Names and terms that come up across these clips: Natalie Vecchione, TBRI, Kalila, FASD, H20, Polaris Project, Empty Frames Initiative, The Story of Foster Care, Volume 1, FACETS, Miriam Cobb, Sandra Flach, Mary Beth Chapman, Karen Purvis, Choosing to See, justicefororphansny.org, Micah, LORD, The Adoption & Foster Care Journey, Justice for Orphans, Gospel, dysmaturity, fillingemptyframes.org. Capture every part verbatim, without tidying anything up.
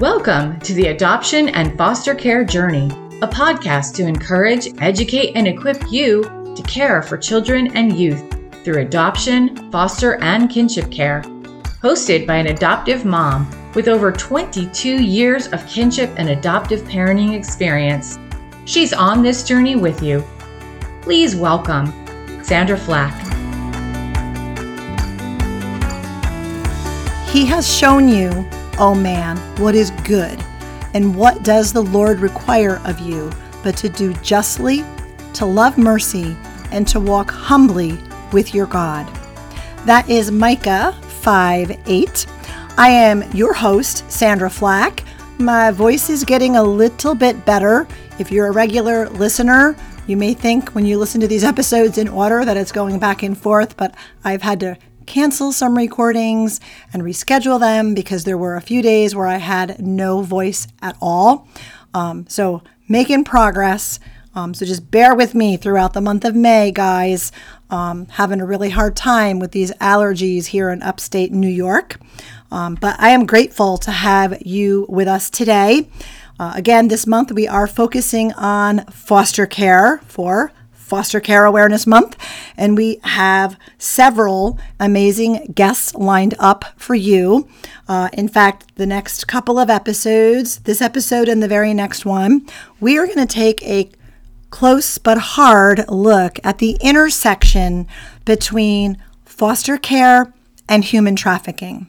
Welcome to the Adoption and Foster Care Journey, a podcast to encourage, educate, and equip you to care for children and youth through adoption, foster, and kinship care. Hosted by an adoptive mom with over twenty-two years of kinship and adoptive parenting experience. She's on this journey with you. Please welcome Sandra Flach. He has shown you, O man, what is good, and what does the Lord require of you, but to do justly, to love mercy, and to walk humbly with your God. That is Micah five eight. I am your host, Sandra Flach. My voice is getting a little bit better. If you're a regular listener, you may think when you listen to these episodes in order that it's going back and forth, but I've had to cancel some recordings and reschedule them because there were a few days where I had no voice at all. Um, so making progress. Um, so just bear with me throughout the month of May, guys. Um, having a really hard time with these allergies here in upstate New York. Um, but I am grateful to have you with us today. Uh, again, this month we are focusing on foster care for Foster Care Awareness Month, and we have several amazing guests lined up for you. Uh, in fact, the next couple of episodes, this episode and the very next one, we are going to take a close but hard look at the intersection between foster care and human trafficking.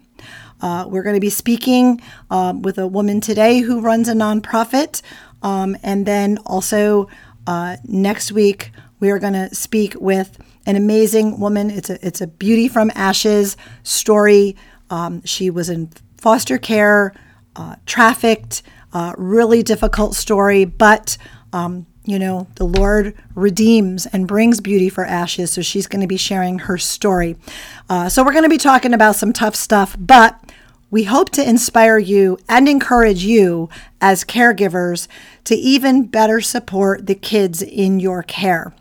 Uh, we're going to be speaking um, with a woman today who runs a nonprofit, um, and then also uh, next week, we are going to speak with an amazing woman. It's a it's a beauty from ashes story. Um, she was in foster care, uh, trafficked, uh, really difficult story. But, um, you know, the Lord redeems and brings beauty for ashes. So she's going to be sharing her story. Uh, so we're going to be talking about some tough stuff, but we hope to inspire you and encourage you as caregivers to even better support the kids in your care.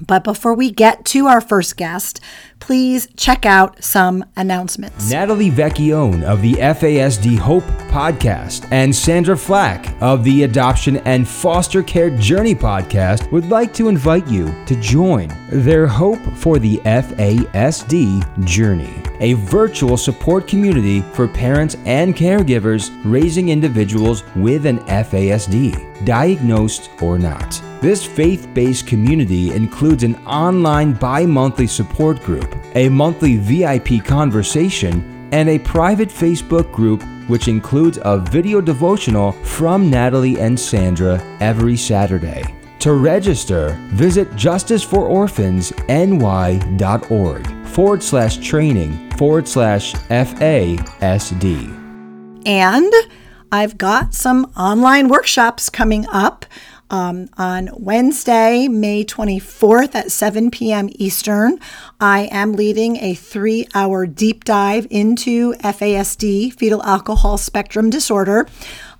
But before we get to our first guest, please check out some announcements. Natalie Vecchione of the F A S D Hope Podcast and Sandra Flach of the Adoption and Foster Care Journey Podcast would like to invite you to join their Hope for the F A S D Journey, a virtual support community for parents and caregivers raising individuals with an F A S D, diagnosed or not. This faith-based community includes an online bi-monthly support group, a monthly V I P conversation, and a private Facebook group which includes a video devotional from Natalie and Sandra every Saturday. To register, visit justicefororphansny.org forward slash training forward slash FASD. And I've got some online workshops coming up. Um, on Wednesday, May twenty-fourth at seven p.m. Eastern, I am leading a three-hour deep dive into F A S D, fetal alcohol spectrum disorder.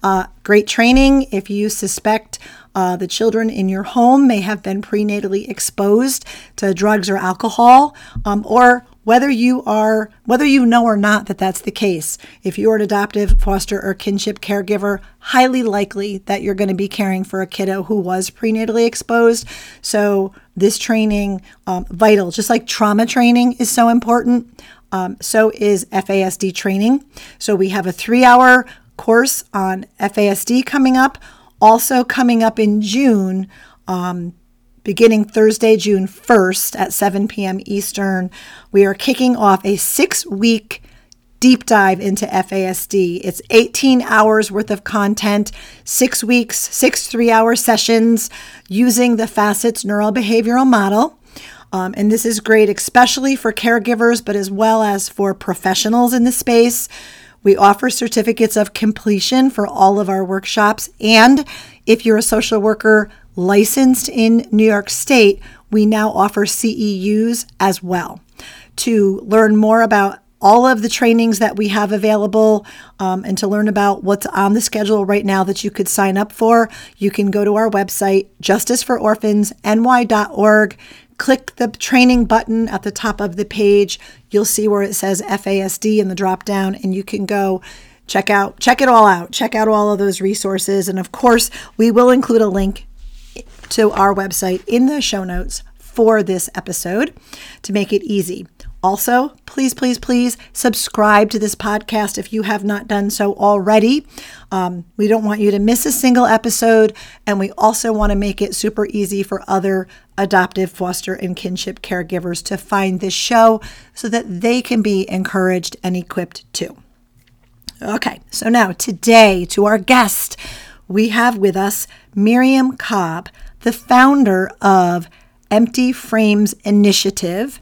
Uh, great training if you suspect uh, the children in your home may have been prenatally exposed to drugs or alcohol, um, or whether you are, whether you know or not that that's the case. If you're an adoptive, foster, or kinship caregiver, highly likely that you're going to be caring for a kiddo who was prenatally exposed. So this training, um, vital, just like trauma training is so important, um, so is F A S D training. So we have a three-hour course on F A S D coming up. Also coming up in June, um, beginning Thursday, June first at seven p.m. Eastern, we are kicking off a six-week deep dive into F A S D. It's eighteen hours worth of content, six weeks, six three-hour sessions using the FACETS neurobehavioral model. Um, and this is great, especially for caregivers, but as well as for professionals in the space. We offer certificates of completion for all of our workshops. And if you're a social worker licensed in New York State, we now offer C E Us as well. To learn more about all of the trainings that we have available, um, and to learn about what's on the schedule right now that you could sign up for, you can go to our website, justice for orphans n y dot org. Click the training button at the top of the page. You'll see where it says F A S D in the drop down, and you can go Check out, check it all out. Check out all of those resources. And of course, we will include a link to our website in the show notes for this episode to make it easy. Also, please, please, please subscribe to this podcast if you have not done so already. Um, we don't want you to miss a single episode, and we also want to make it super easy for other adoptive, foster, and kinship caregivers to find this show so that they can be encouraged and equipped too. Okay, so now today to our guest, we have with us Miriam Cobb, the founder of Empty Frames Initiative.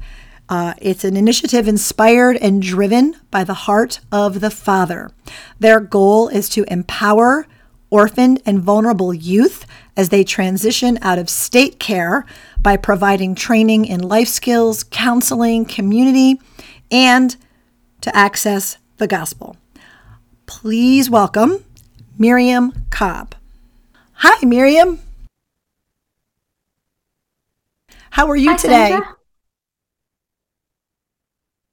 Uh, it's an initiative inspired and driven by the heart of the father. Their goal is to empower orphaned and vulnerable youth as they transition out of state care by providing training in life skills, counseling, community, and to access the gospel. Please welcome Miriam Cobb. Hi, Miriam. How are you Hi, today? Sandra.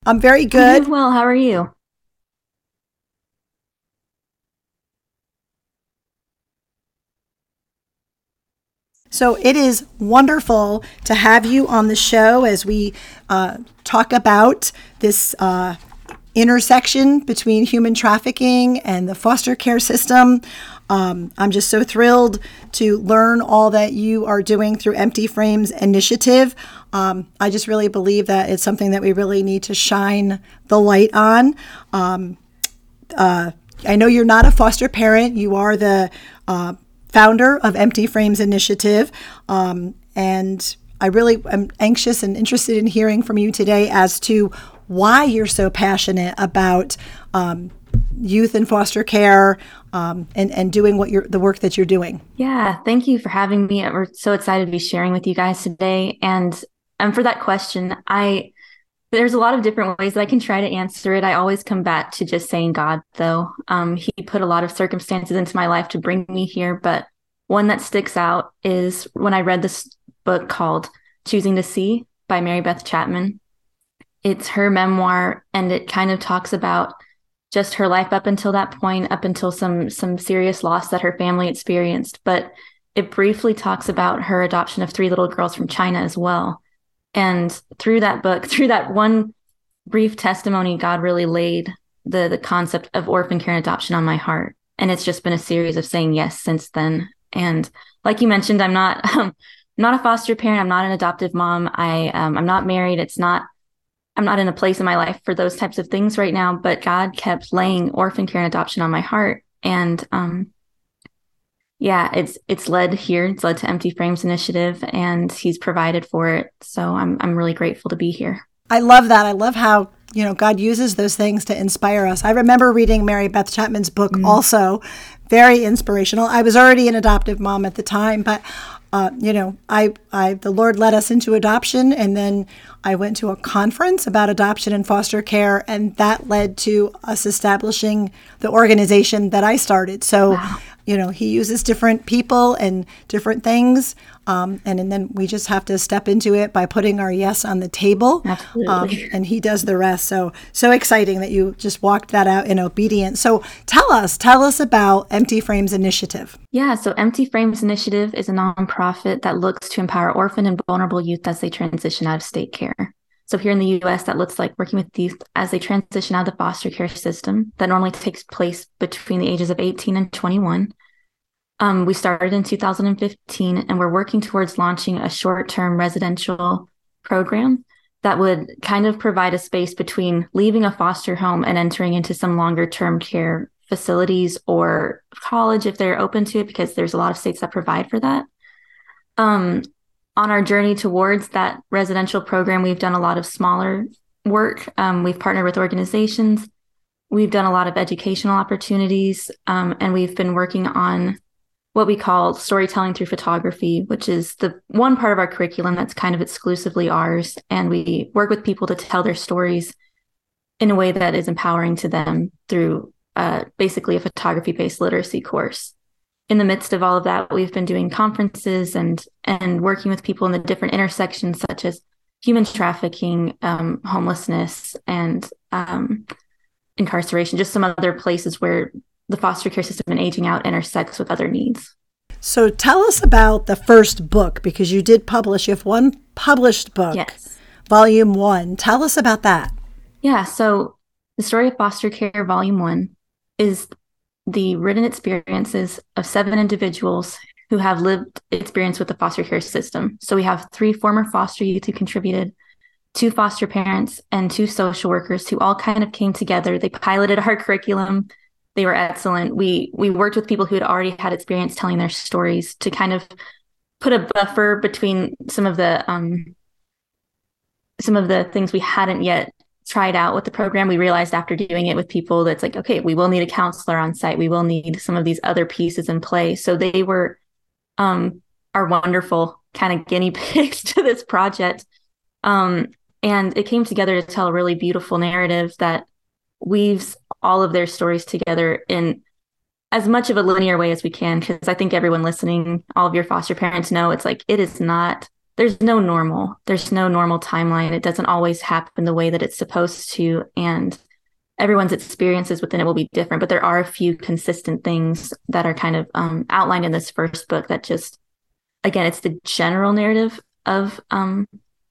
I'm very good. I'm doing well. How are you? So it is wonderful to have you on the show as we uh, talk about this uh, intersection between human trafficking and the foster care system. Um, I'm just so thrilled to learn all that you are doing through Empty Frames Initiative. Um, I just really believe that it's something that we really need to shine the light on. Um, uh, I know you're not a foster parent. You are the uh, founder of Empty Frames Initiative. Um, and I really am anxious and interested in hearing from you today as to why you're so passionate about um, youth and foster care um, and, and doing what you're, the work that you're doing. Yeah, thank you for having me. We're so excited to be sharing with you guys today. And um, for that question, I there's a lot of different ways that I can try to answer it. I always come back to just saying God, though. Um, he put a lot of circumstances into my life to bring me here. But one that sticks out is when I read this book called Choosing to See by Mary Beth Chapman. It's her memoir, and it kind of talks about just her life up until that point, up until some some serious loss that her family experienced. But it briefly talks about her adoption of three little girls from China as well. And through that book, through that one brief testimony, God really laid the, the concept of orphan care and adoption on my heart. And it's just been a series of saying yes since then. And like you mentioned, I'm not, um, not a foster parent. I'm not an adoptive mom. I, um, I'm not married. It's not I'm not in a place in my life for those types of things right now, but God kept laying orphan care and adoption on my heart. And um, yeah, it's it's led here. It's led to Empty Frames Initiative, and he's provided for it. So I'm I'm really grateful to be here. I love that. I love how, you know, God uses those things to inspire us. I remember reading Mary Beth Chapman's book mm-hmm. also, very inspirational. I was already an adoptive mom at the time, but Uh, you know, I, I, the Lord led us into adoption, and then I went to a conference about adoption and foster care, and that led to us establishing the organization that I started. So, wow. you know, he uses different people and different things, um, and, and then we just have to step into it by putting our yes on the table, um, and he does the rest. So, so exciting that you just walked that out in obedience. So tell us, tell us about Empty Frames Initiative. Yeah, so Empty Frames Initiative is a nonprofit that looks to empower orphan and vulnerable youth as they transition out of state care. So here in the U S, that looks like working with youth as they transition out of the foster care system that normally takes place between the ages of eighteen and twenty-one. Um, we started in two thousand fifteen, and we're working towards launching a short-term residential program that would kind of provide a space between leaving a foster home and entering into some longer-term care facilities or college if they're open to it, because there's a lot of states that provide for that. Um, on our journey towards that residential program, we've done a lot of smaller work. Um, we've partnered with organizations. We've done a lot of educational opportunities. Um, and we've been working on what we call storytelling through photography, which is the one part of our curriculum that's kind of exclusively ours. And we work with people to tell their stories in a way that is empowering to them through uh, basically a photography-based literacy course. In the midst of all of that, we've been doing conferences and and working with people in the different intersections, such as human trafficking, um, homelessness, and um, incarceration, just some other places where the foster care system and aging out intersects with other needs. So tell us about the first book, because you did publish, you have one published book, yes. Volume one. Tell us about that. Yeah, so The Story of Foster Care, Volume one, is the written experiences of seven individuals who have lived experience with the foster care system. So we have three former foster youth who contributed, two foster parents, and two social workers who all kind of came together. They piloted our curriculum. They were excellent. We we worked with people who had already had experience telling their stories to kind of put a buffer between some of the um, some of the things we hadn't yet tried out with the program. We realized after doing it with people that's like, okay, we will need a counselor on site. We will need some of these other pieces in play. So they were um, our wonderful kind of guinea pigs to this project. Um, and it came together to tell a really beautiful narrative that weaves all of their stories together in as much of a linear way as we can, because I think everyone listening, all of your foster parents know, it's like, it is not, there's no normal, there's no normal timeline. It doesn't always happen the way that it's supposed to. And everyone's experiences within it will be different, but there are a few consistent things that are kind of um, outlined in this first book that just, again, it's the general narrative of um,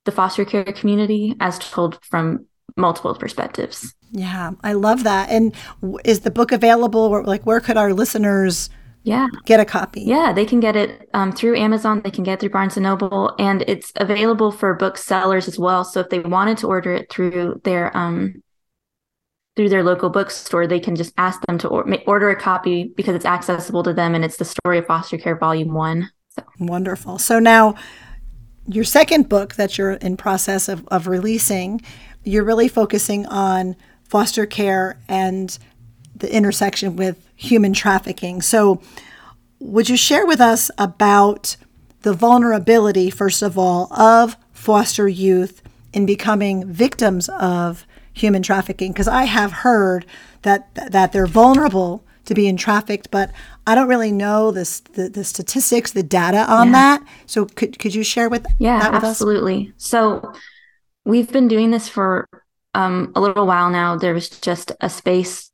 the foster care community as told from multiple perspectives. Yeah, I love that. And is the book available? Where, like, where could our listeners yeah. get a copy? Yeah, they can get it um, through Amazon. They can get it through Barnes and Noble. And it's available for booksellers as well. So if they wanted to order it through their um, through their local bookstore, they can just ask them to or- order a copy because it's accessible to them. And it's The Story of Foster Care, Volume one. So. Wonderful. So now your second book that you're in process of, of releasing, you're really focusing on foster care and the intersection with human trafficking. So would you share with us about the vulnerability, first of all, of foster youth in becoming victims of human trafficking? Because I have heard that that they're vulnerable to being trafficked, but I don't really know this, the, the statistics, the data on yeah. that. So could could you share with yeah, that with absolutely. us? So we've been doing this for Um, a little while now. There was just a space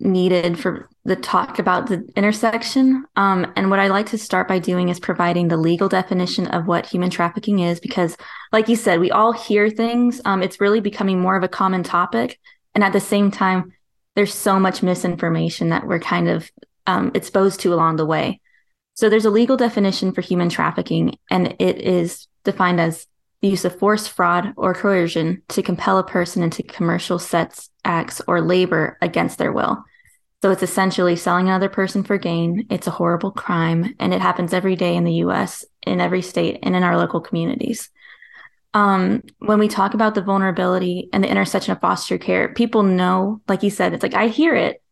needed for the talk about the intersection. Um, and what I like to start by doing is providing the legal definition of what human trafficking is, because like you said, we all hear things. Um, it's really becoming more of a common topic. And at the same time, there's so much misinformation that we're kind of um, exposed to along the way. So there's a legal definition for human trafficking, and it is defined as the use of force, fraud, or coercion to compel a person into commercial sex acts or labor against their will. So it's essentially selling another person for gain. It's a horrible crime, and it happens every day in the U S, in every state, and in our local communities. Um, when we talk about the vulnerability and the intersection of foster care, people know, like you said, it's like, I hear it.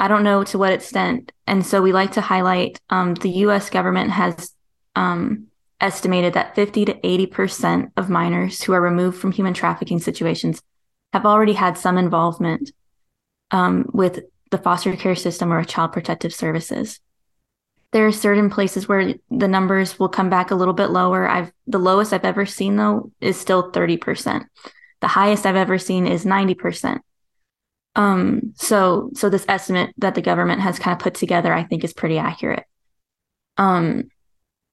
I don't know to what extent. And so we like to highlight um, the U S government has um estimated that fifty to eighty percent of minors who are removed from human trafficking situations have already had some involvement um, with the foster care system or child protective services. There are certain places where the numbers will come back a little bit lower. I've the lowest I've ever seen, though, is still thirty percent. The highest I've ever seen is ninety percent. Um, so, so this estimate that the government has kind of put together, I think, is pretty accurate. Um,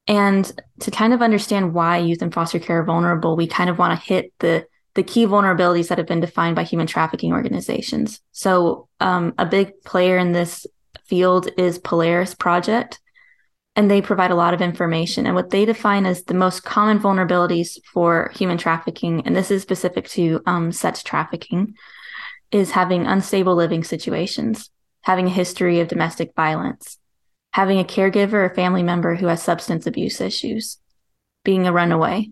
And to kind of understand why youth in foster care are vulnerable, we kind of want to hit the the key vulnerabilities that have been defined by human trafficking organizations. So um, a big player in this field is Polaris Project, and they provide a lot of information. And what they define as the most common vulnerabilities for human trafficking, and this is specific to um, sex trafficking, is having unstable living situations, having a history of domestic violence, having a caregiver or family member who has substance abuse issues, being a runaway,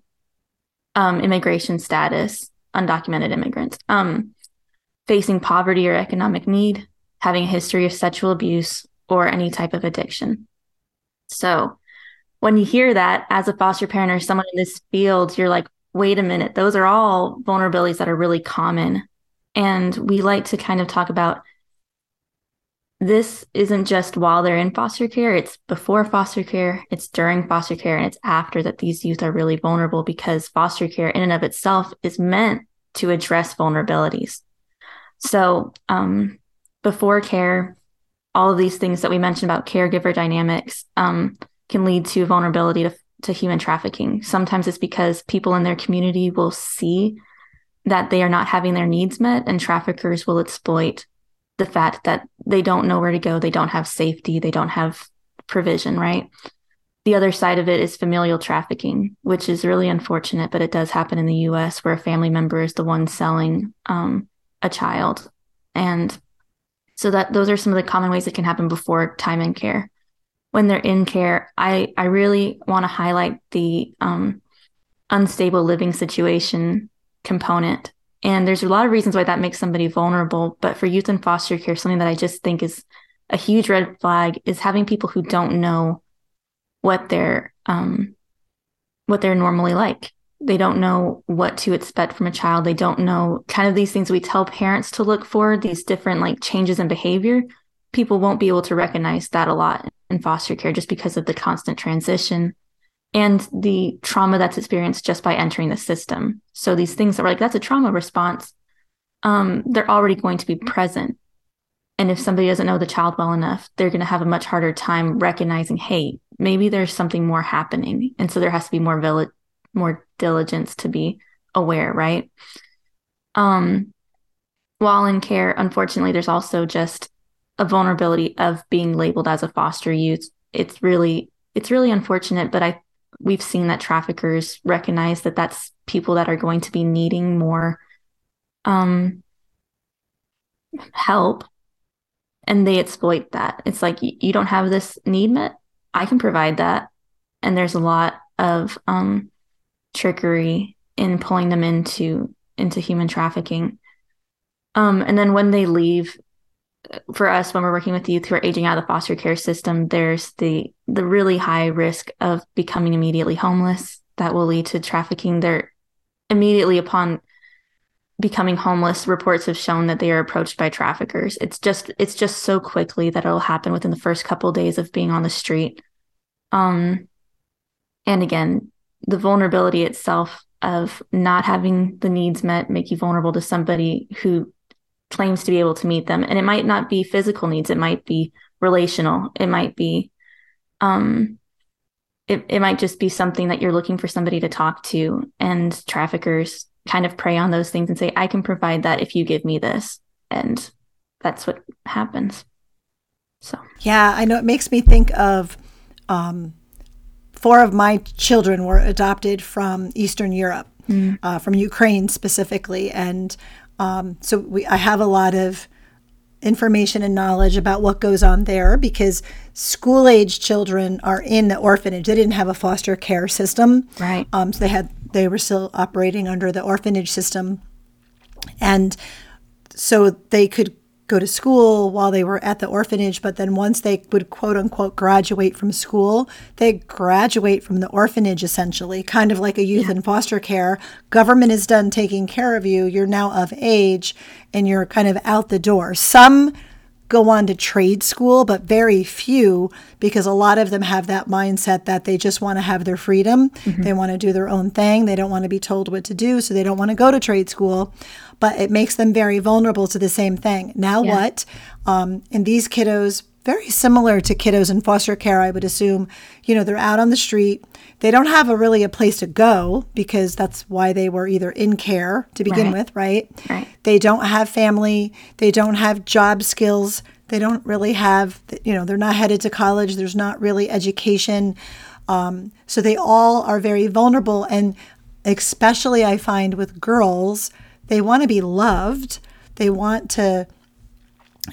um, immigration status, undocumented immigrants, um, facing poverty or economic need, having a history of sexual abuse or any type of addiction. So when you hear that as a foster parent or someone in this field, you're like, wait a minute, those are all vulnerabilities that are really common. And we like to kind of talk about this isn't just while they're in foster care, it's before foster care, it's during foster care, and it's after that these youth are really vulnerable, because foster care in and of itself is meant to address vulnerabilities. So um, before care, all of these things that we mentioned about caregiver dynamics um, can lead to vulnerability to, to human trafficking. Sometimes it's because people in their community will see that they are not having their needs met, and traffickers will exploit the fact that they don't know where to go. They don't have safety. They don't have provision, right? The other side of it is familial trafficking, which is really unfortunate, but it does happen in the U S where a family member is the one selling um, a child. And so that those are some of the common ways it can happen before time in care. When they're in care, I, I really want to highlight the um, unstable living situation component. And there's a lot of reasons why that makes somebody vulnerable. But for youth in foster care, something that I just think is a huge red flag is having people who don't know what they're um, what they're normally like. They don't know what to expect from a child. They don't know kind of these things we tell parents to look for, these different like changes in behavior. People won't be able to recognize that a lot in foster care just because of the constant transition and the trauma that's experienced just by entering the system. So these things that were like, that's a trauma response, um, they're already going to be present. And if somebody doesn't know the child well enough, they're going to have a much harder time recognizing, hey, maybe there's something more happening. And so there has to be more village, more diligence to be aware, right? Um, while in care, unfortunately, there's also just a vulnerability of being labeled as a foster youth. It's really, it's really unfortunate, but I, we've seen that traffickers recognize that that's people that are going to be needing more um, help, and they exploit that. It's like, you don't have this need met, I can provide that. And there's a lot of um, trickery in pulling them into, into human trafficking. Um, and then when they leave, for us, when we're working with youth who are aging out of the foster care system, there's the the really high risk of becoming immediately homeless. That will lead to trafficking. They're immediately upon becoming homeless, reports have shown that they are approached by traffickers. It's just it's just so quickly that it'll happen within the first couple of days of being on the street. Um, and again, the vulnerability itself of not having the needs met make you vulnerable to somebody who claims to be able to meet them. And it might not be physical needs. It might be relational. It might be, um, it, it might just be something that you're looking for somebody to talk to, and traffickers kind of prey on those things and say, I can provide that if you give me this. And that's what happens. So, yeah, I know it makes me think of, um, four of my children were adopted from Eastern Europe, mm. uh, from Ukraine specifically. And, Um, so we, I have a lot of information and knowledge about what goes on there, because school-age children are in the orphanage. They didn't have a foster care system, right? Um, so they had they were still operating under the orphanage system, and so they could go to school while they were at the orphanage. But then once they would quote unquote graduate from school, they graduate from the orphanage, essentially, kind of like a youth yeah. in foster care. Government is done taking care of you. You're now of age and you're kind of out the door. Some go on to trade school, but very few, because a lot of them have that mindset that they just want to have their freedom. Mm-hmm. They want to do their own thing. They don't want to be told what to do, so they don't want to go to trade school. But it makes them very vulnerable to the same thing. Now yeah. what? Um, and these kiddos, very similar to kiddos in foster care, I would assume, you know, they're out on the street. They don't have a really a place to go, because that's why they were either in care to begin right. with, right? right? They don't have family. They don't have job skills. They don't really have, you know, they're not headed to college. There's not really education. Um, so they all are very vulnerable. And especially I find with girls, they want to be loved. They want to,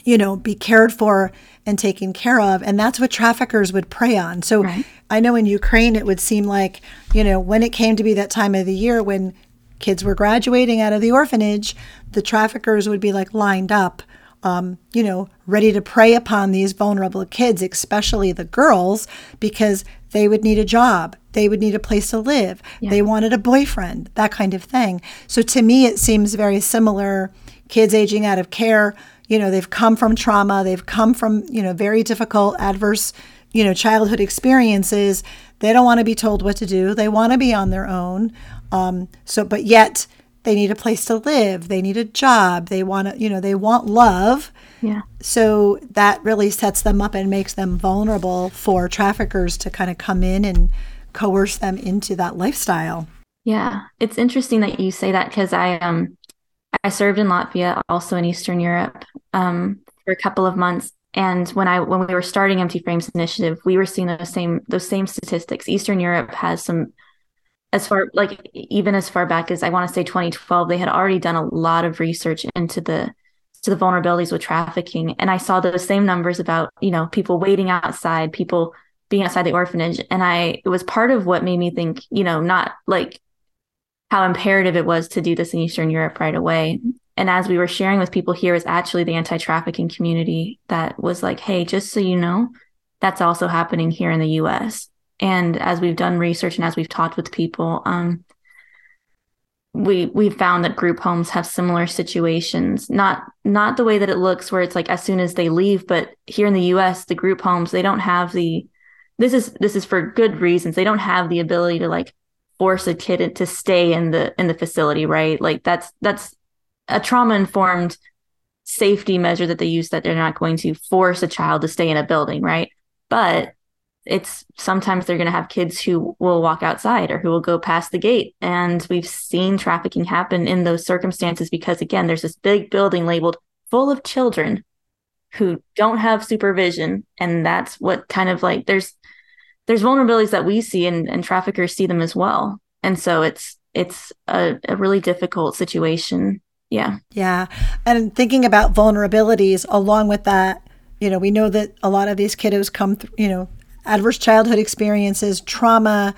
you know, be cared for and taken care of. And that's what traffickers would prey on. So right. I know in Ukraine, it would seem like, you know, when it came to be that time of the year when kids were graduating out of the orphanage, the traffickers would be like lined up, um, you know, ready to prey upon these vulnerable kids, especially the girls, because they would need a job. They would need a place to live. Yeah. They wanted a boyfriend, that kind of thing. So to me, it seems very similar. Kids aging out of care, you know, they've come from trauma. They've come from, you know, very difficult, adverse, you know, childhood experiences. They don't want to be told what to do. They want to be on their own. Um, so, but yet They need a place to live. They need a job. They want to, you know, they want love. Yeah. So that really sets them up and makes them vulnerable for traffickers to kind of come in and coerce them into that lifestyle. Yeah. It's interesting that you say that, because I, um, I served in Latvia, also in Eastern Europe, um, for a couple of months. And when I, when we were starting Empty Frames Initiative, we were seeing those same, those same statistics. Eastern Europe has some, as far, like even as far back as I want to say twenty twelve, they had already done a lot of research into the, to the vulnerabilities with trafficking. And I saw those same numbers about, you know, people waiting outside, people being outside the orphanage. And I, it was part of what made me think, you know, not like how imperative it was to do this in Eastern Europe right away. And as we were sharing with people here, is actually the anti-trafficking community that was like, hey, just so you know, that's also happening here in the U S. And as we've done research and as we've talked with people, um, we we've found that group homes have similar situations, not not the way that it looks where it's like as soon as they leave. But here in the U S, the group homes, they don't have the this is this is for good reasons. They don't have the ability to like force a kid to stay in the in the facility. Right. Like that's that's. a trauma-informed safety measure that they use, that they're not going to force a child to stay in a building, right? But it's sometimes they're going to have kids who will walk outside or who will go past the gate. And we've seen trafficking happen in those circumstances because, again, there's this big building labeled full of children who don't have supervision. And that's what kind of like there's there's vulnerabilities that we see, and, and traffickers see them as well. And so it's it's a, a really difficult situation. Yeah. Yeah. And thinking about vulnerabilities along with that, you know, we know that a lot of these kiddos come through, you know, adverse childhood experiences, trauma,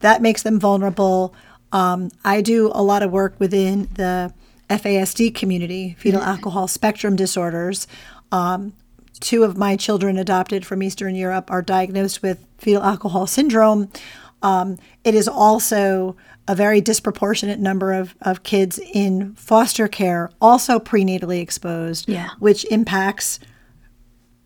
that makes them vulnerable. Um, I do a lot of work within the F A S D community, fetal yeah. alcohol spectrum disorders. Um, two of my children adopted from Eastern Europe are diagnosed with fetal alcohol syndrome. Um, it is also a very disproportionate number of, of kids in foster care, also prenatally exposed, yeah. which impacts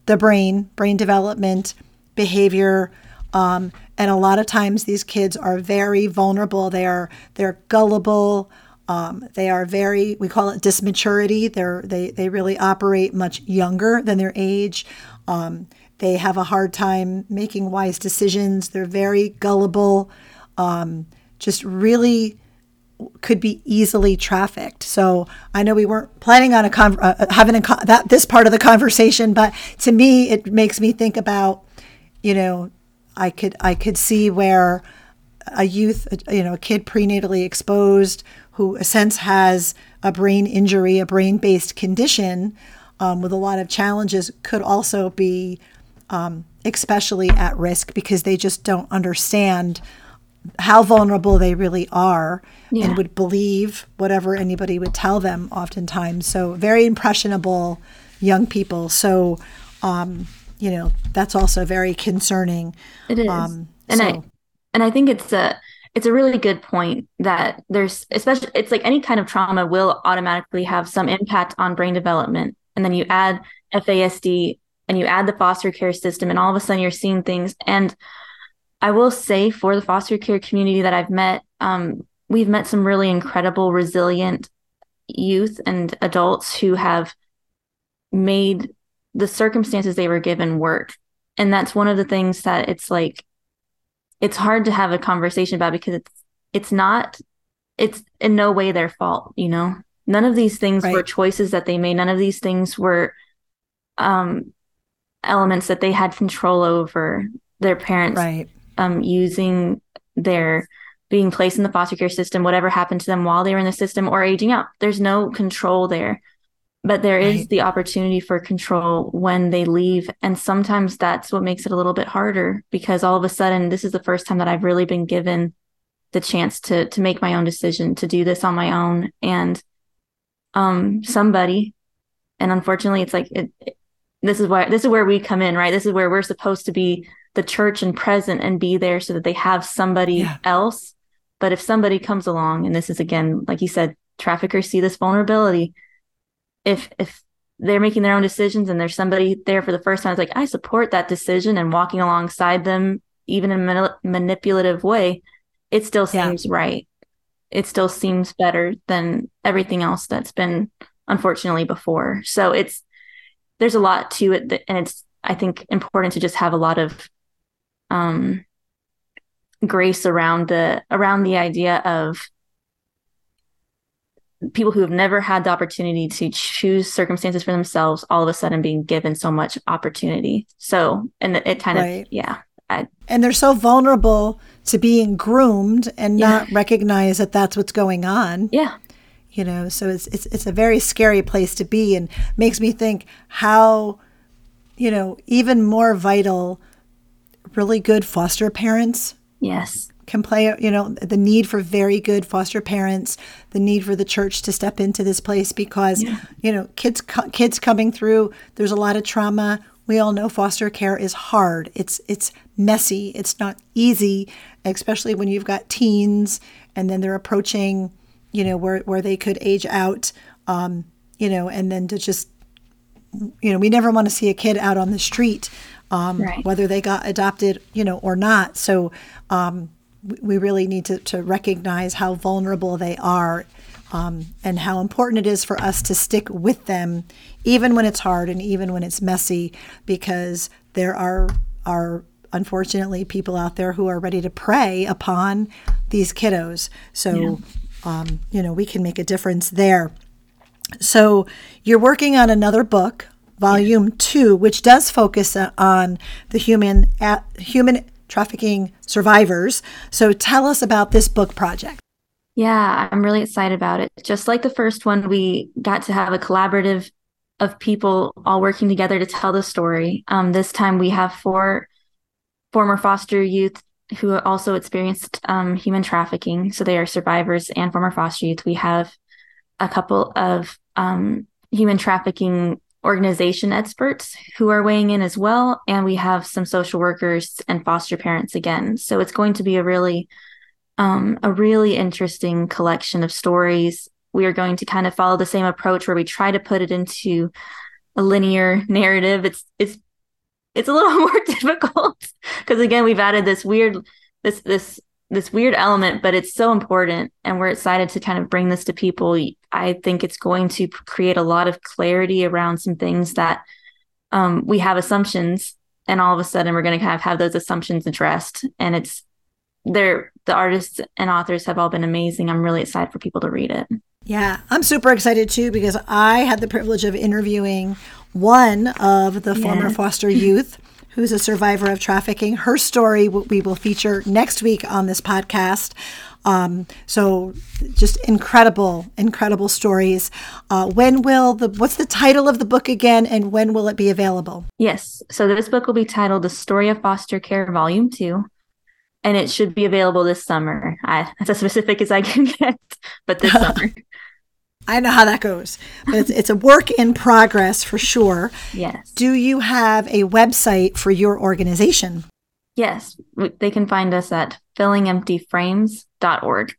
the brain, brain development, behavior. Um, and a lot of times these kids are very vulnerable. They are, they're gullible. Um, they are very, we call it dysmaturity. They're, they, they really operate much younger than their age. Um, they have a hard time making wise decisions. They're very gullible. Um, just really could be easily trafficked. So I know we weren't planning on a con- uh, having a con- that this part of the conversation, but to me, it makes me think about, you know, I could I could see where a youth, you know, a kid prenatally exposed who a sense has a brain injury, a brain-based condition um, with a lot of challenges could also be um, especially at risk because they just don't understand how vulnerable they really are yeah. and would believe whatever anybody would tell them oftentimes. So very impressionable young people. So, um, you know, that's also very concerning. It is. Um, and so. I, and I think it's a, it's a really good point that there's, especially it's like any kind of trauma will automatically have some impact on brain development. And then you add F A S D and you add the foster care system and all of a sudden you're seeing things. And I will say for the foster care community that I've met, um, we've met some really incredible, resilient youth and adults who have made the circumstances they were given work. And that's one of the things that it's like, it's hard to have a conversation about because it's, it's not, it's in no way their fault, you know? None of these things right. were choices that they made. None of these things were um, elements that they had control over, their parents. Right. Um, using their being placed in the foster care system, whatever happened to them while they were in the system or aging out. There's no control there, but there right. is the opportunity for control when they leave. And sometimes that's what makes it a little bit harder because all of a sudden, this is the first time that I've really been given the chance to, to make my own decision, to do this on my own. And um, somebody, and unfortunately it's like, it, it, this is why, this is where we come in, right? This is where we're supposed to be the church and present and be there so that they have somebody yeah. else. But if somebody comes along, and this is, again, like you said, traffickers see this vulnerability. If, if they're making their own decisions and there's somebody there for the first time, it's like, I support that decision and walking alongside them, even in a manipulative way, it still seems yeah. right. it still seems better than everything else that's been, unfortunately, before. So it's, there's a lot to it that, and it's, I think, important to just have a lot of um, grace around the, around the idea of people who have never had the opportunity to choose circumstances for themselves, all of a sudden being given so much opportunity. So, and it, it kind right. of, yeah. I, and they're so vulnerable to being groomed and yeah. not recognize that that's what's going on. Yeah. You know, so it's, it's, it's a very scary place to be, and makes me think how, you know, even more vital, really good foster parents. Yes. Can play, you know, the need for very good foster parents, the need for the church to step into this place, because, yeah. you know, kids, kids coming through, there's a lot of trauma. We all know foster care is hard. It's, it's messy. It's not easy, especially when you've got teens and then they're approaching, you know, where, where they could age out, um, you know, and then to just, you know, we never want to see a kid out on the street, um, right. whether they got adopted, you know, or not. So, um, we really need to, to recognize how vulnerable they are, um, and how important it is for us to stick with them, even when it's hard and even when it's messy, because there are, are unfortunately people out there who are ready to prey upon these kiddos. So, yeah. um, you know, we can make a difference there. So you're working on another book, Volume yeah. two, which does focus on the human at, human trafficking survivors. So tell us about this book project. Yeah, I'm really excited about it. Just like the first one, we got to have a collaborative of people all working together to tell the story. Um, this time we have four former foster youth who also experienced um, human trafficking. So they are survivors and former foster youth. We have a couple of um, human trafficking organization experts who are weighing in as well. And we have some social workers and foster parents again. So it's going to be a really, um, a really interesting collection of stories. We are going to kind of follow the same approach where we try to put it into a linear narrative. It's, it's, it's a little more difficult because again, we've added this weird, this, this, this weird element, but it's so important. And we're excited to kind of bring this to people. I think it's going to create a lot of clarity around some things that um, we have assumptions, and all of a sudden we're going to kind of have those assumptions addressed. And it's there. The artists and authors have all been amazing. I'm really excited for people to read it. Yeah, I'm super excited too, because I had the privilege of interviewing one of the yeah. former foster youth who's a survivor of trafficking. Her story we will feature next week on this podcast. Um, so just incredible, incredible stories. Uh, when will the, what's the title of the book again, and when will it be available? Yes. So this book will be titled The Story of Foster Care, Volume two, and it should be available this summer. I, that's as specific as I can get, but this summer. I know how that goes, but it's, it's a work in progress for sure. Yes. Do you have a website for your organization? Yes. They can find us at filling empty frames dot org.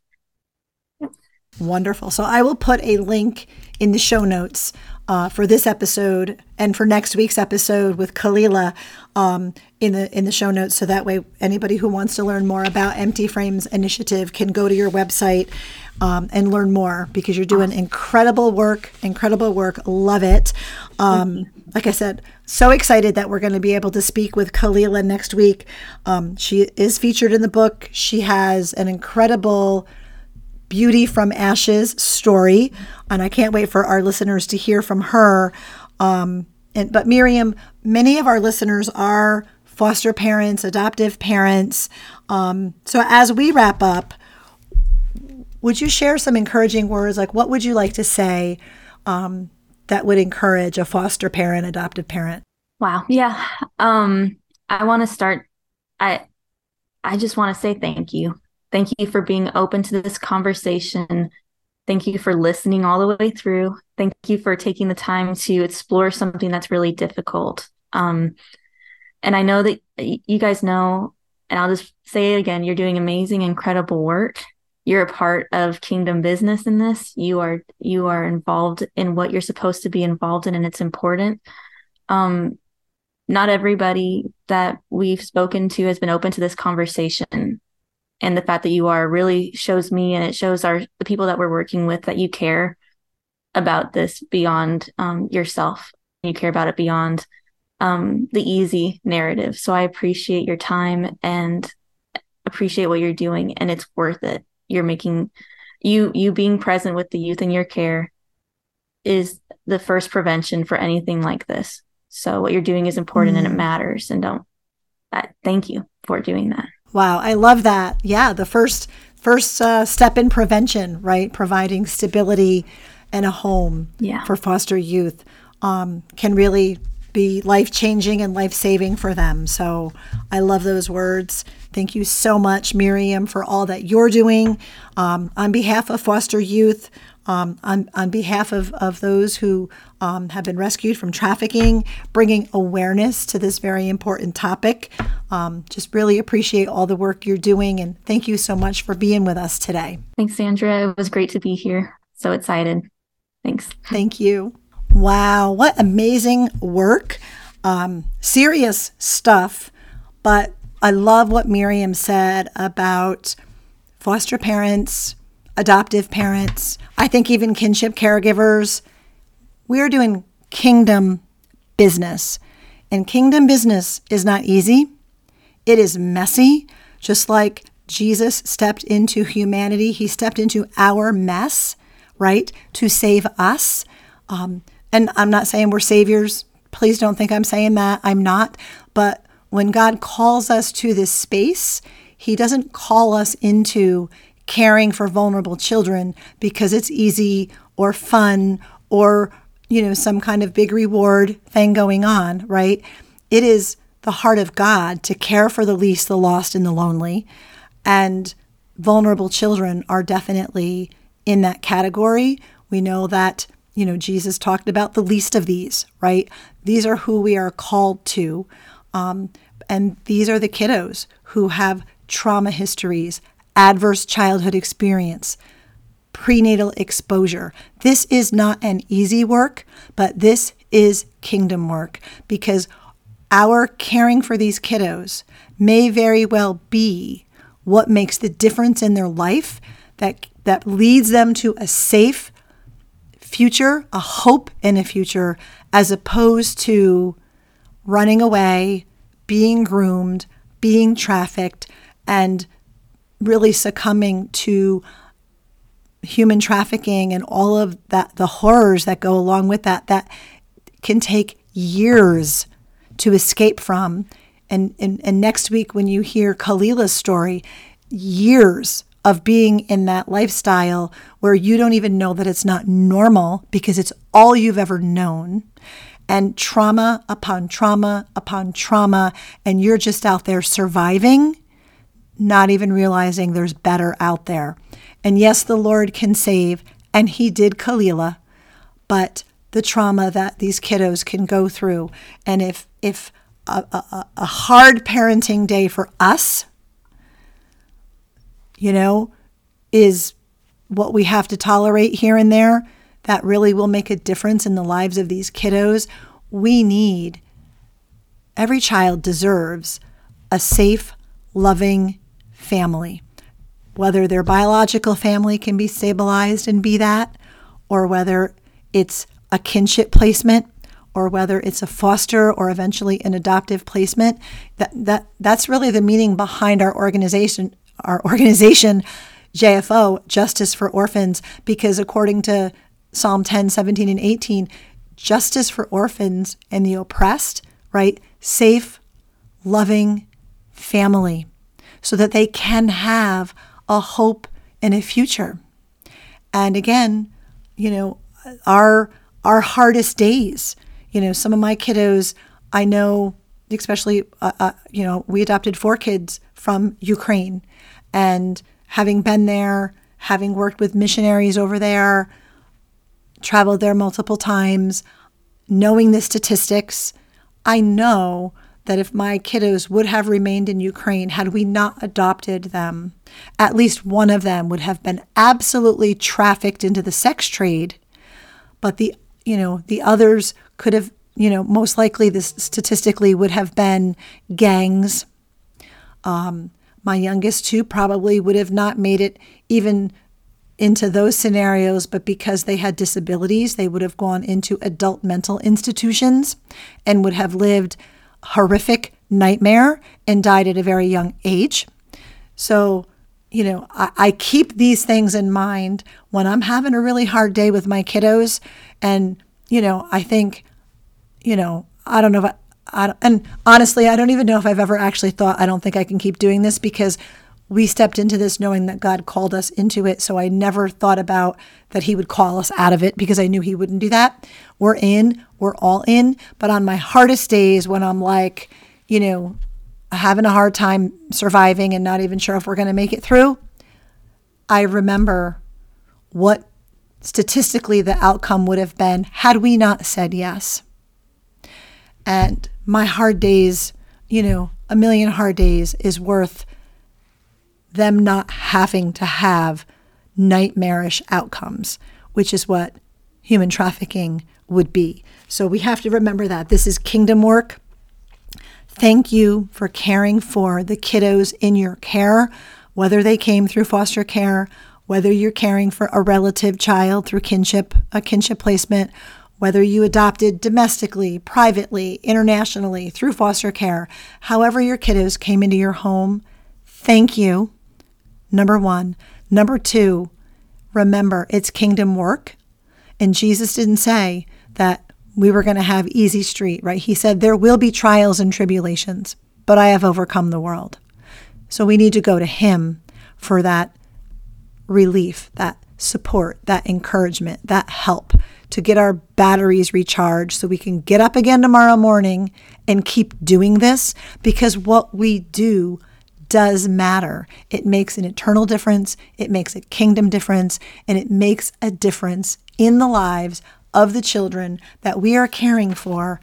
Wonderful. So I will put a link in the show notes uh, for this episode and for next week's episode with Kalila um, in the in the show notes. So that way, anybody who wants to learn more about Empty Frames Initiative can go to your website Um, and learn more, because you're doing incredible work, incredible work. Love it. Um, like I said, so excited that we're going to be able to speak with Kalila next week. Um, she is featured in the book. She has an incredible Beauty from Ashes story, and I can't wait for our listeners to hear from her. Um, and but Miriam, many of our listeners are foster parents, adoptive parents. Um, so as we wrap up, would you share some encouraging words? Like, what would you like to say um, that would encourage a foster parent, adoptive parent? Wow. Yeah. Um, I want to start. I I just want to say thank you. Thank you for being open to this conversation. Thank you for listening all the way through. Thank you for taking the time to explore something that's really difficult. Um, and I know that you guys know, and I'll just say it again, you're doing amazing, incredible work. You're a part of kingdom business in this. You are you are involved in what you're supposed to be involved in, and it's important. Um, not everybody that we've spoken to has been open to this conversation. and the fact that you are really shows me, and it shows our the people that we're working with, that you care about this beyond um, yourself. You care about it beyond um, the easy narrative. So I appreciate your time and appreciate what you're doing, and it's worth it. You're making you you being present with the youth in your care is the first prevention for anything like this. So what you're doing is important mm. and it matters. And don't that, thank you for doing that. Wow, I love that. Yeah, the first first uh, step in prevention, right? Providing stability and a home yeah. for foster youth um, can really be life-changing and life-saving for them. So I love those words. Thank you so much, Miriam, for all that you're doing um, on behalf of foster youth, um, on, on behalf of, of those who um, have been rescued from trafficking, bringing awareness to this very important topic. Um, just really appreciate all the work you're doing, and thank you so much for being with us today. Thanks, Sandra. It was great to be here. So excited. Thanks. Thank you. Wow, what amazing work. Um, serious stuff, but I love what Miriam said about foster parents, adoptive parents, I think even kinship caregivers. We are doing kingdom business, and kingdom business is not easy. It is messy, just like Jesus stepped into humanity. He stepped into our mess, right, to save us. Um, and I'm not saying we're saviors. Please don't think I'm saying that. I'm not. But when God calls us to this space, he doesn't call us into caring for vulnerable children because it's easy or fun or, you know, some kind of big reward thing going on, right? It is the heart of God to care for the least, the lost, and the lonely. And vulnerable children are definitely in that category. We know that, you know, Jesus talked about the least of these, right? These are who we are called to. Um, and these are the kiddos who have trauma histories, adverse childhood experience, prenatal exposure. This is not an easy work, but this is kingdom work, because our caring for these kiddos may very well be what makes the difference in their life that that leads them to a safe future, a hope in a future, as opposed to running away, being groomed, being trafficked, and really succumbing to human trafficking and all of that, the horrors that go along with that, that can take years to escape from. And, and, and next week, when you hear Kalila's story, years of being in that lifestyle where you don't even know that it's not normal because it's all you've ever known. And trauma upon trauma upon trauma, and you're just out there surviving, not even realizing there's better out there. And yes, the Lord can save, and he did Kalila, but the trauma that these kiddos can go through, and if if a, a, a hard parenting day for us, you know, is what we have to tolerate here and there, that really will make a difference in the lives of these kiddos. We need, every child deserves a safe, loving family, whether their biological family can be stabilized and be that, or whether it's a kinship placement, or whether it's a foster or eventually an adoptive placement. That that that's really the meaning behind our organization, our organization, J F O, Justice for Orphans, because according to Psalm ten, seventeen, and eighteen, justice for orphans and the oppressed, right? Safe, loving family, so that they can have a hope and a future. And again, you know, our our hardest days, you know, some of my kiddos, I know, especially, uh, uh, you know, we adopted four kids from Ukraine, and having been there, having worked with missionaries over there, traveled there multiple times, knowing the statistics, I know that if my kiddos would have remained in Ukraine, had we not adopted them, at least one of them would have been absolutely trafficked into the sex trade. But the, you know, the others could have, you know, most likely this statistically would have been gangs, um, My youngest two probably would have not made it even into those scenarios, but because they had disabilities, they would have gone into adult mental institutions and would have lived horrific nightmare and died at a very young age. So, you know, I, I keep these things in mind when I'm having a really hard day with my kiddos. And, you know, I think, you know, I don't know if I, I don't, and honestly, I don't even know if I've ever actually thought, I don't think I can keep doing this, because we stepped into this knowing that God called us into it. So I never thought about that he would call us out of it, because I knew he wouldn't do that. We're in, we're all in. But on my hardest days, when I'm like, you know, having a hard time surviving and not even sure if we're going to make it through, I remember what statistically the outcome would have been had we not said yes. And my hard days, you know, a million hard days is worth them not having to have nightmarish outcomes, which is what human trafficking would be. So we have to remember that. This is kingdom work. Thank you for caring for the kiddos in your care, whether they came through foster care, whether you're caring for a relative child through kinship, a kinship placement, whether you adopted domestically, privately, internationally, through foster care, however your kiddos came into your home. Thank you. Number one. Number two, remember, it's kingdom work. And Jesus didn't say that we were going to have easy street, right? He said, there will be trials and tribulations, but I have overcome the world. So we need to go to him for that relief, that support, that encouragement, that help, to get our batteries recharged so we can get up again tomorrow morning and keep doing this, because what we do does matter. It makes an eternal difference. It makes a kingdom difference, and it makes a difference in the lives of the children that we are caring for,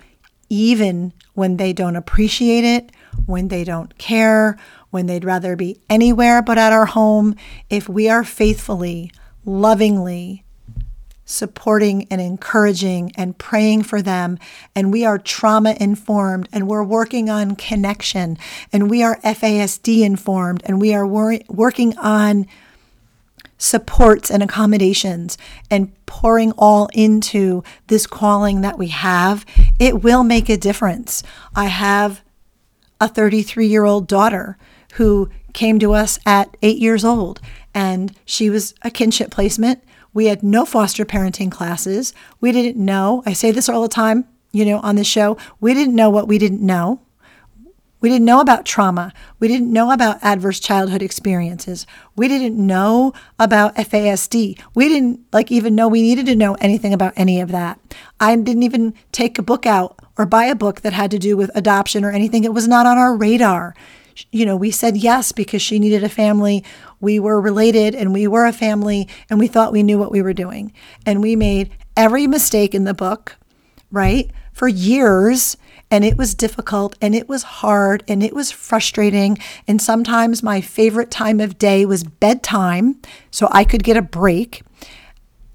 even when they don't appreciate it, when they don't care, when they'd rather be anywhere but at our home. If we are faithfully, lovingly supporting and encouraging and praying for them, and we are trauma informed, and we're working on connection, and we are F A S D informed, and we are wor- working on supports and accommodations, and pouring all into this calling that we have, it will make a difference. I have a thirty-three-year-old daughter who came to us at eight years old, and she was a kinship placement. We had no foster parenting classes. We didn't know. I say this all the time, you know, on the show. We didn't know what we didn't know. We didn't know about trauma. We didn't know about adverse childhood experiences. We didn't know about F A S D. We didn't like even know we needed to know anything about any of that. I didn't even take a book out or buy a book that had to do with adoption or anything. It was not on our radar. You know, we said yes because she needed a family. We were related and we were a family, and we thought we knew what we were doing. And we made every mistake in the book, right, for years. And it was difficult, and it was hard, and it was frustrating. And sometimes my favorite time of day was bedtime, so I could get a break.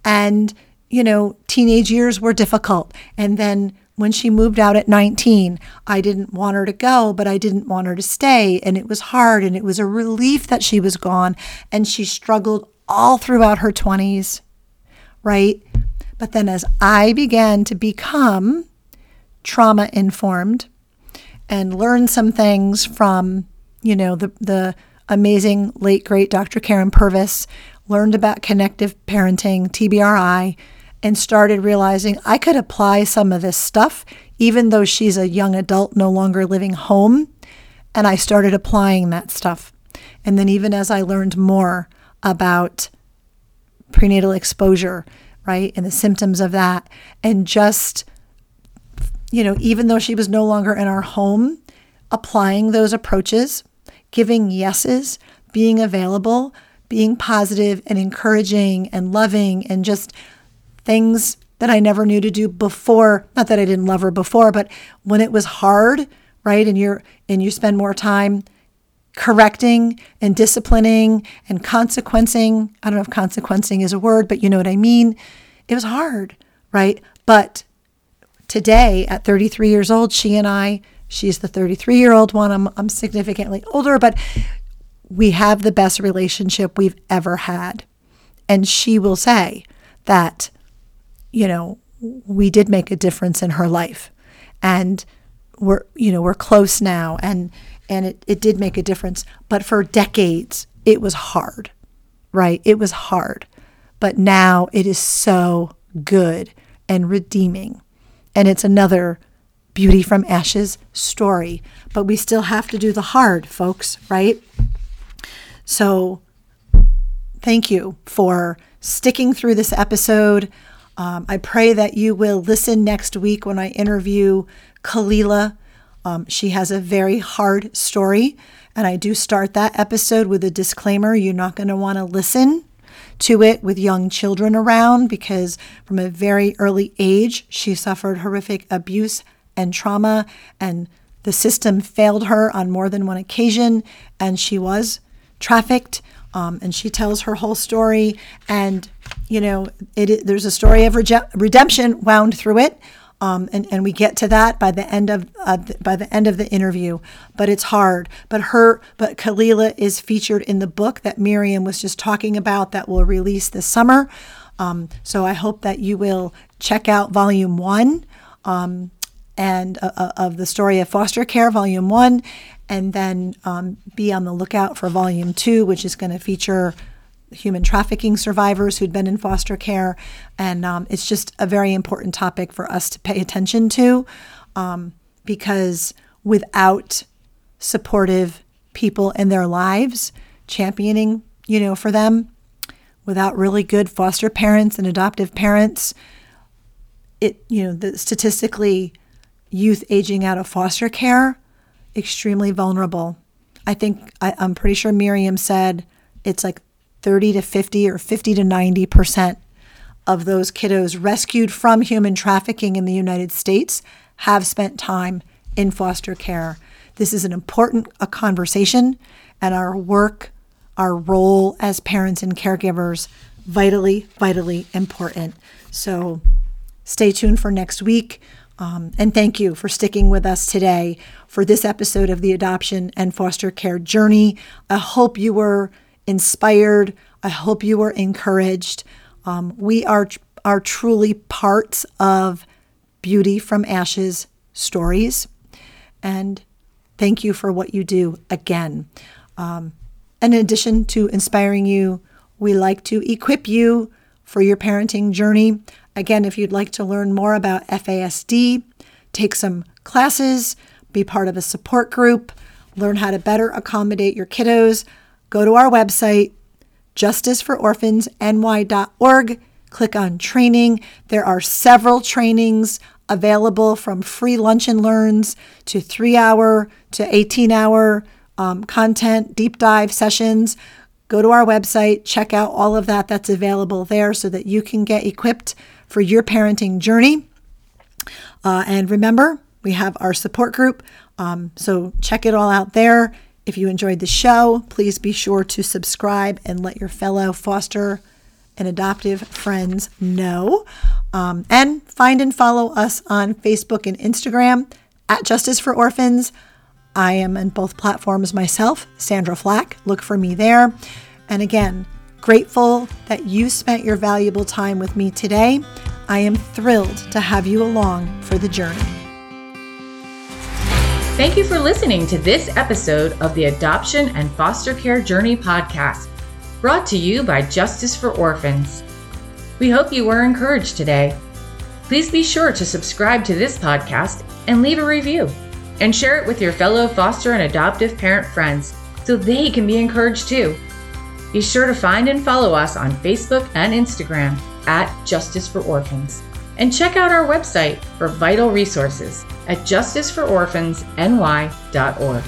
And, you know, teenage years were difficult. And then when she moved out at nineteen, I didn't want her to go, but I didn't want her to stay. And it was hard, and it was a relief that she was gone. And she struggled all throughout her twenties, right? But then as I began to become trauma-informed and learn some things from, you know, the, the amazing late, great Doctor Karen Purvis, learned about connective parenting, T B R I, and started realizing I could apply some of this stuff, even though she's a young adult no longer living home. And I started applying that stuff. And then even as I learned more about prenatal exposure, right, and the symptoms of that, and just, you know, even though she was no longer in our home, applying those approaches, giving yeses, being available, being positive and encouraging and loving, and just things that I never knew to do before. Not that I didn't love her before, but when it was hard, right, and you're and you spend more time correcting and disciplining and consequencing. I don't know if consequencing is a word, but you know what I mean. It was hard, right? But today at thirty-three years old, she and I, she's the thirty-three-year-old one. I'm, I'm significantly older, but we have the best relationship we've ever had. And she will say that, you know, we did make a difference in her life, and we're, you know, we're close now, and and it, it did make a difference. But for decades, it was hard, right? It was hard. But now it is so good and redeeming. And it's another Beauty from Ashes story. But we still have to do the hard, folks, right? So thank you for sticking through this episode. Um, I pray that you will listen next week when I interview Kalila. Um, she has a very hard story. And I do start that episode with a disclaimer. You're not going to want to listen to it with young children around, because from a very early age, she suffered horrific abuse and trauma, and the system failed her on more than one occasion, and she was trafficked. Um, and she tells her whole story, and you know, it, it, there's a story of rege- redemption wound through it, um, and and we get to that by the end of uh, the, by the end of the interview. But it's hard. But her, but Kalila is featured in the book that Miriam was just talking about that will release this summer. Um, so I hope that you will check out Volume One, um, and uh, of The Story of Foster Care, Volume One. And then um, be on the lookout for Volume Two, which is going to feature human trafficking survivors who'd been in foster care. And um, it's just a very important topic for us to pay attention to, um, because without supportive people in their lives, championing, you know, for them, without really good foster parents and adoptive parents, it, you know, the, statistically, youth aging out of foster care, extremely vulnerable. I think, I, I'm pretty sure Miriam said it's like thirty to fifty or fifty to ninety percent of those kiddos rescued from human trafficking in the United States have spent time in foster care. This is an important a conversation, and our work, our role as parents and caregivers, vitally, vitally important. So stay tuned for next week. Um, and thank you for sticking with us today for this episode of The Adoption and Foster Care Journey. I hope you were inspired. I hope you were encouraged. Um, we are, are truly parts of Beauty from Ashes stories. And thank you for what you do again. Um, and in addition to inspiring you, we like to equip you for your parenting journey. Again, if you'd like to learn more about F A S D, take some classes, be part of a support group, learn how to better accommodate your kiddos, go to our website, justice for orphans n y dot org, click on training. There are several trainings available, from free lunch and learns to three-hour to eighteen-hour um, content, deep dive sessions. Go to our website, check out all of that that's available there so that you can get equipped for your parenting journey. Uh, and remember, we have our support group. Um, so check it all out there. If you enjoyed the show, please be sure to subscribe and let your fellow foster and adoptive friends know. Um, and find and follow us on Facebook and Instagram at Justice for Orphans. I am on both platforms myself, Sandra Flach. Look for me there. And again, grateful that you spent your valuable time with me today. I am thrilled to have you along for the journey. Thank you for listening to this episode of the Adoption and Foster Care Journey podcast, brought to you by Justice for Orphans. We hope you were encouraged today. Please be sure to subscribe to this podcast and leave a review, and share it with your fellow foster and adoptive parent friends so they can be encouraged too. Be sure to find and follow us on Facebook and Instagram at Justice for Orphans, and check out our website for vital resources at justice for orphans n y dot org.